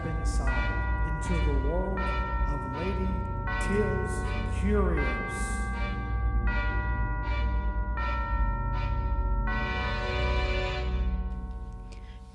step inside into the world of Lady Till's Curios.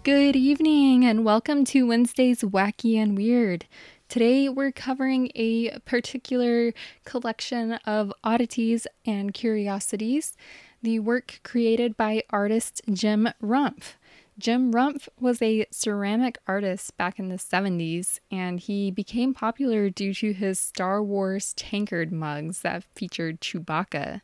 Good evening and welcome to Wednesday's Wacky and Weird. Today we're covering a particular collection of oddities and curiosities, the work created by artist Jim Rumph. Jim Rumph was a ceramic artist back in the 70s, and he became popular due to his Star Wars tankard mugs that featured Chewbacca.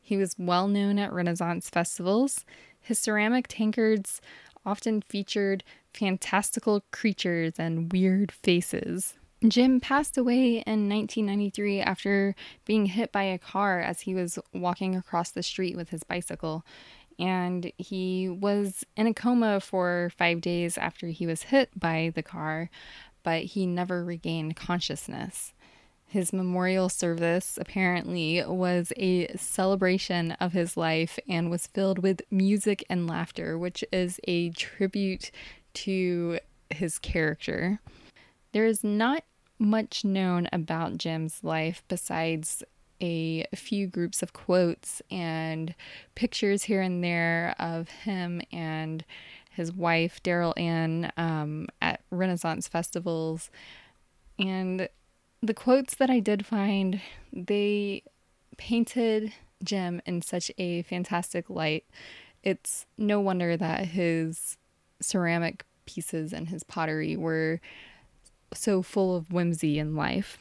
He was well known at Renaissance festivals. His ceramic tankards often featured fantastical creatures and weird faces. Jim passed away in 1993 after being hit by a car as he was walking across the street with his bicycle. And he was in a coma for 5 days after he was hit by the car, but he never regained consciousness. His memorial service apparently was a celebration of his life and was filled with music and laughter, which is a tribute to his character. There is not much known about Jim's life besides a few groups of quotes and pictures here and there of him and his wife, Daryl Ann, at Renaissance festivals. And the quotes that I did find, they painted Jim in such a fantastic light. It's no wonder that his ceramic pieces and his pottery were so full of whimsy and life.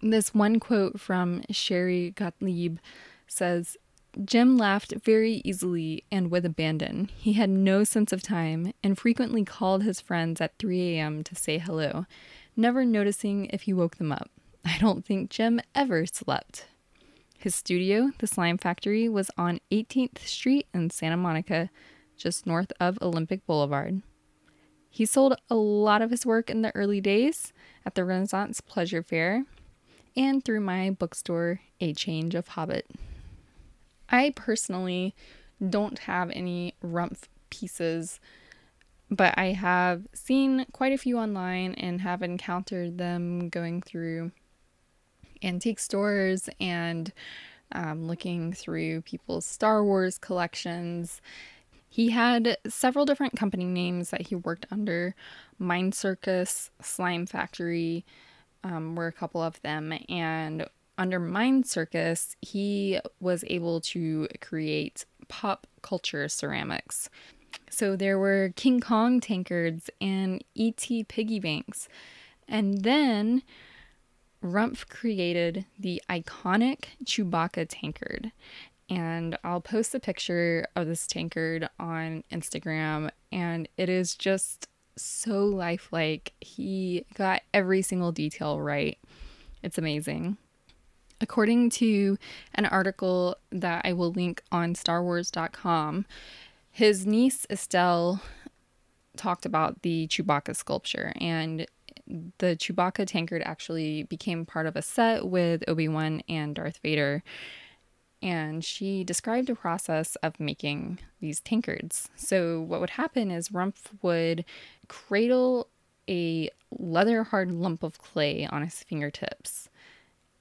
This one quote from Sherry Gottlieb says, "Jim laughed very easily and with abandon. He had no sense of time and frequently called his friends at 3 a.m. to say hello, never noticing if he woke them up. I don't think Jim ever slept." His studio, the Slime Factory, was on 18th Street in Santa Monica, just north of Olympic Boulevard. He sold a lot of his work in the early days at the Renaissance Pleasure Fair and through my bookstore, A Change of Hobbit. I personally don't have any Rumph pieces, but I have seen quite a few online and have encountered them going through antique stores and looking through people's Star Wars collections. He had several different company names that he worked under. Mind Circus, Slime Factory, were a couple of them, and under Mind Circus, he was able to create pop culture ceramics. So there were King Kong tankards and E.T. piggy banks. And then Rumph created the iconic Chewbacca tankard. And I'll post a picture of this tankard on Instagram, and it is just so lifelike. He got every single detail right. It's amazing. According to an article that I will link on StarWars.com, his niece Estelle talked about the Chewbacca sculpture, and the Chewbacca tankard actually became part of a set with Obi-Wan and Darth Vader, and she described a process of making these tankards. So what would happen is Rumph would cradle a leather-hard lump of clay on his fingertips,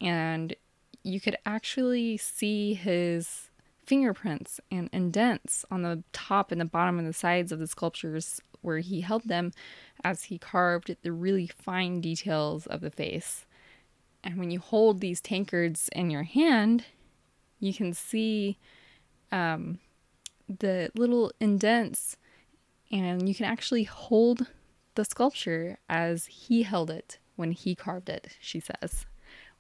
and you could actually see his fingerprints and indents on the top and the bottom and the sides of the sculptures where he held them as he carved the really fine details of the face. And when you hold these tankards in your hand, you can see the little indents, and you can actually hold the sculpture as he held it when he carved it, she says,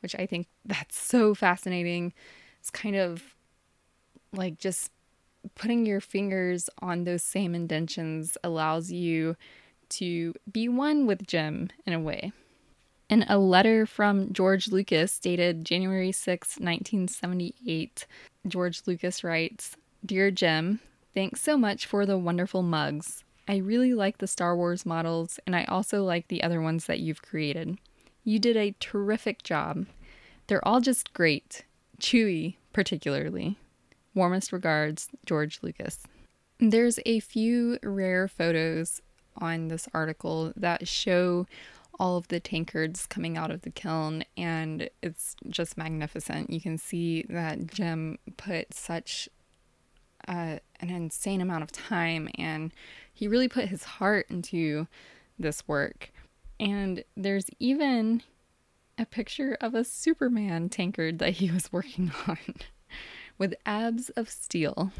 which I think that's so fascinating. It's kind of like just putting your fingers on those same indentions allows you to be one with Jim in a way. In a letter from George Lucas dated January 6, 1978, George Lucas writes, "Dear Jim, thanks so much for the wonderful mugs. I really like the Star Wars models, and I also like the other ones that you've created. You did a terrific job. They're all just great. Chewy, particularly. Warmest regards, George Lucas." There's a few rare photos on this article that show all of the tankards coming out of the kiln, and it's just magnificent. You can see that Jim put such an insane amount of time, and he really put his heart into this work. And there's even a picture of a Superman tankard that he was working on with abs of steel.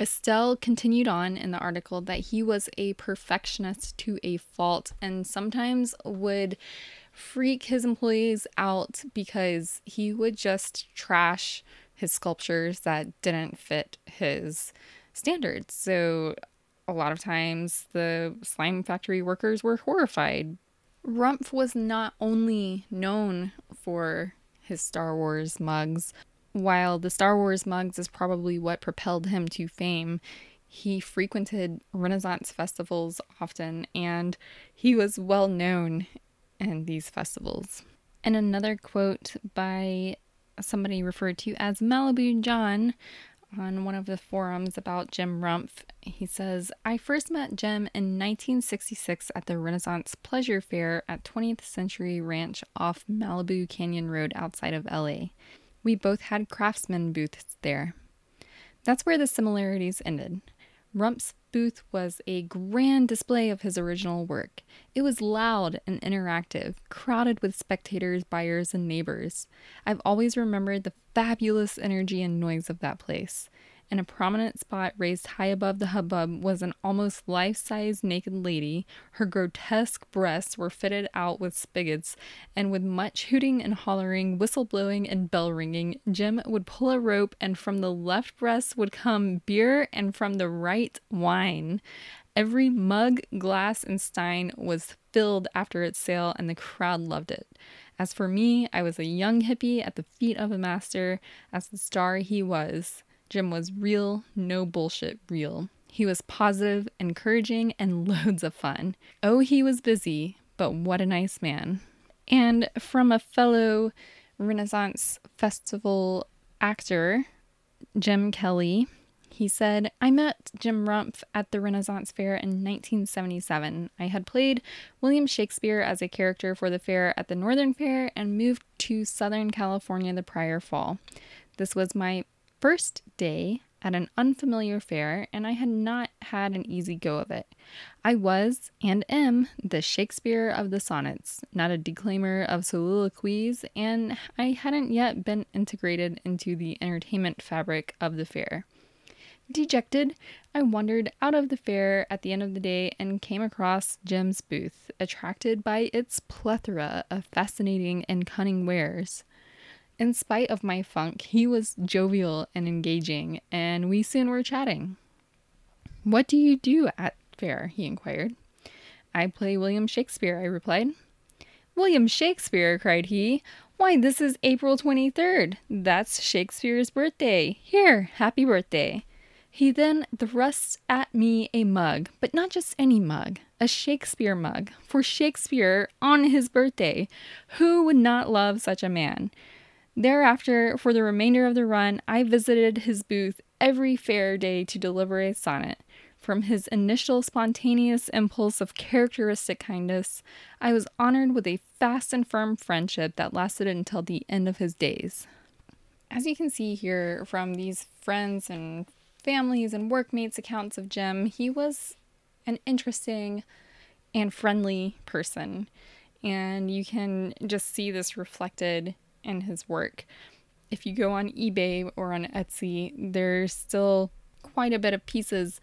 Estelle continued on in the article that he was a perfectionist to a fault and sometimes would freak his employees out because he would just trash his sculptures that didn't fit his standards. So a lot of times the Slime Factory workers were horrified. Rumph was not only known for his Star Wars mugs. While the Star Wars mugs is probably what propelled him to fame, he frequented Renaissance festivals often, and he was well known in these festivals. And another quote by somebody referred to as Malibu John on one of the forums about Jim Rumph, he says, "I first met Jim in 1966 at the Renaissance Pleasure Fair at 20th Century Ranch off Malibu Canyon Road outside of LA. We both had craftsman booths there. That's where the similarities ended. Rumph's booth was a grand display of his original work. It was loud and interactive, crowded with spectators, buyers, and neighbors. I've always remembered the fabulous energy and noise of that place. In a prominent spot raised high above the hubbub was an almost life-size naked lady. Her grotesque breasts were fitted out with spigots, and with much hooting and hollering, whistle-blowing, and bell-ringing, Jim would pull a rope, and from the left breast would come beer, and from the right, wine. Every mug, glass, and stein was filled after its sale, and the crowd loved it. As for me, I was a young hippie at the feet of a master, as the star he was. Jim was real, no bullshit real. He was positive, encouraging, and loads of fun. Oh, he was busy, but what a nice man." And from a fellow Renaissance Festival actor, Jim Kelly, he said, "I met Jim Rumph at the Renaissance Fair in 1977. I had played William Shakespeare as a character for the fair at the Northern Fair and moved to Southern California the prior fall. This was my first day at an unfamiliar fair, and I had not had an easy go of it. I was, and am, the Shakespeare of the sonnets, not a declaimer of soliloquies, and I hadn't yet been integrated into the entertainment fabric of the fair. Dejected, I wandered out of the fair at the end of the day and came across Jim's booth, attracted by its plethora of fascinating and cunning wares. In spite of my funk, he was jovial and engaging, and we soon were chatting. 'What do you do at fair?' he inquired. 'I play William Shakespeare,' I replied. 'William Shakespeare,' cried he. 'Why, this is April 23rd. That's Shakespeare's birthday. Here, happy birthday.' He then thrusts at me a mug, but not just any mug, a Shakespeare mug, for Shakespeare on his birthday. Who would not love such a man? Thereafter, for the remainder of the run, I visited his booth every fair day to deliver a sonnet. From his initial spontaneous impulse of characteristic kindness, I was honored with a fast and firm friendship that lasted until the end of his days." As you can see here from these friends and families and workmates accounts of Jim, he was an interesting and friendly person. And you can just see this reflected in his work. If you go on eBay or on Etsy, there's still quite a bit of pieces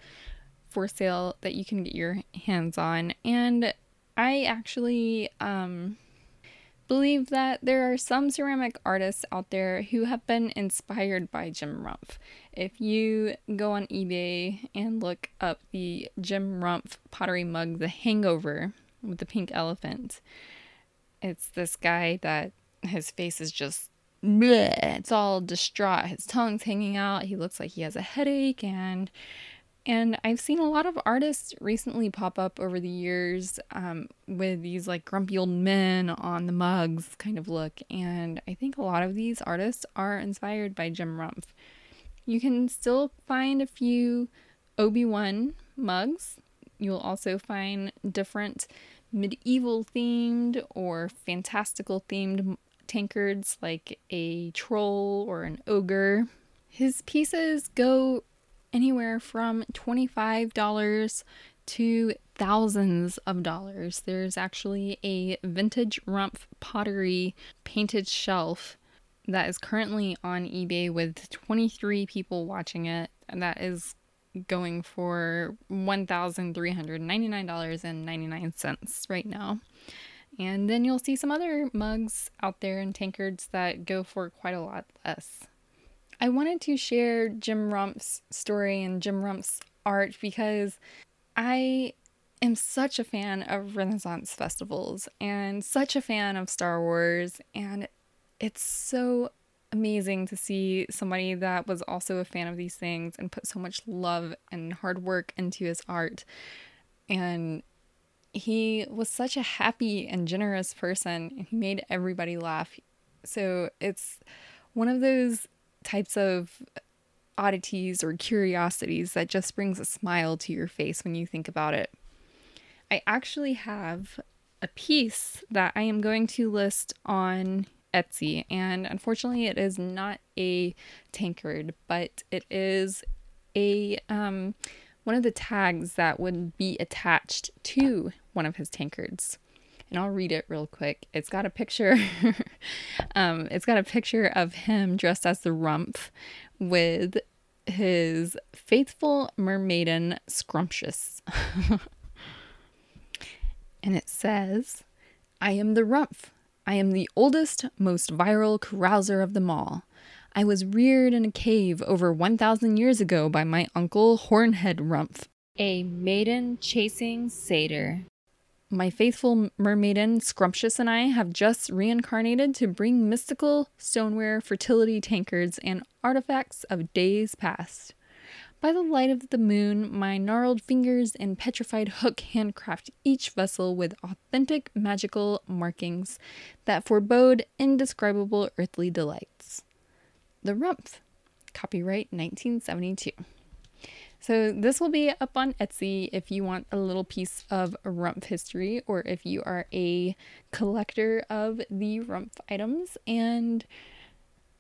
for sale that you can get your hands on. And I actually believe that there are some ceramic artists out there who have been inspired by Jim Rumph. If you go on eBay and look up the Jim Rumph pottery mug, The Hangover, with the pink elephant, it's this guy that his face is just bleh. It's all distraught. His tongue's hanging out. He looks like he has a headache. And I've seen a lot of artists recently pop up over the years with these like grumpy old men on the mugs kind of look. And I think a lot of these artists are inspired by Jim Rumph. You can still find a few Obi-Wan mugs You'll also find different medieval-themed or fantastical-themed tankards like a troll or an ogre. His pieces go anywhere from $25 to thousands of dollars. There's actually a vintage Rumph pottery painted shelf that is currently on eBay with 23 people watching it. And that is going for $1,399.99 right now. And then you'll see some other mugs out there and tankards that go for quite a lot less. I wanted to share Jim Rumph's story and Jim Rumph's art because I am such a fan of Renaissance festivals and such a fan of Star Wars, and it's so amazing to see somebody that was also a fan of these things and put so much love and hard work into his art. And he was such a happy and generous person, and he made everybody laugh. So it's one of those types of oddities or curiosities that just brings a smile to your face when you think about it. I actually have a piece that I am going to list on Etsy, and unfortunately it is not a tankard, but it is a one of the tags that would be attached to one of his tankards. And I'll read it real quick. It's got a picture. It's got a picture of him dressed as the Rumph with his faithful mermaiden Scrumptious. And it says, "I am the Rumph. I am the oldest, most virile carouser of them all. I was reared in a cave over 1,000 years ago by my uncle Hornhead Rumph, a maiden-chasing satyr. My faithful mermaiden, Scrumptious, and I have just reincarnated to bring mystical stoneware, fertility tankards, and artifacts of days past. By the light of the moon, my gnarled fingers and petrified hook handcraft each vessel with authentic magical markings that forebode indescribable earthly delights. The Rumph. Copyright 1972. So this will be up on Etsy if you want a little piece of Rumph history, or if you are a collector of the Rumph items. And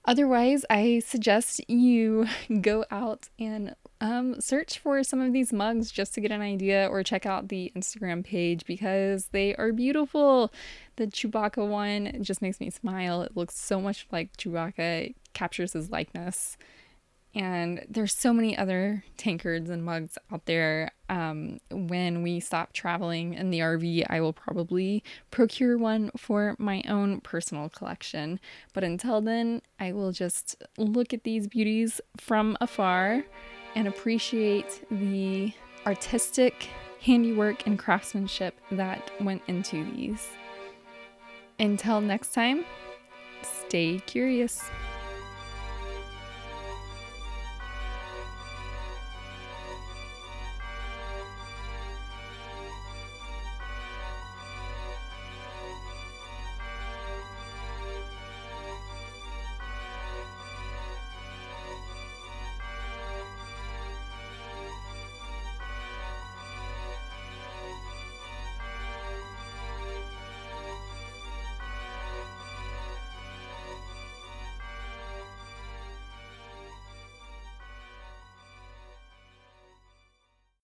otherwise, I suggest you go out and search for some of these mugs just to get an idea, or check out the Instagram page because they are beautiful. The Chewbacca one just makes me smile. It looks so much like Chewbacca. It captures his likeness. And there's so many other tankards and mugs out there. When we stop traveling in the RV, I will probably procure one for my own personal collection. But until then, I will just look at these beauties from afar and appreciate the artistic handiwork and craftsmanship that went into these. Until next time, stay curious.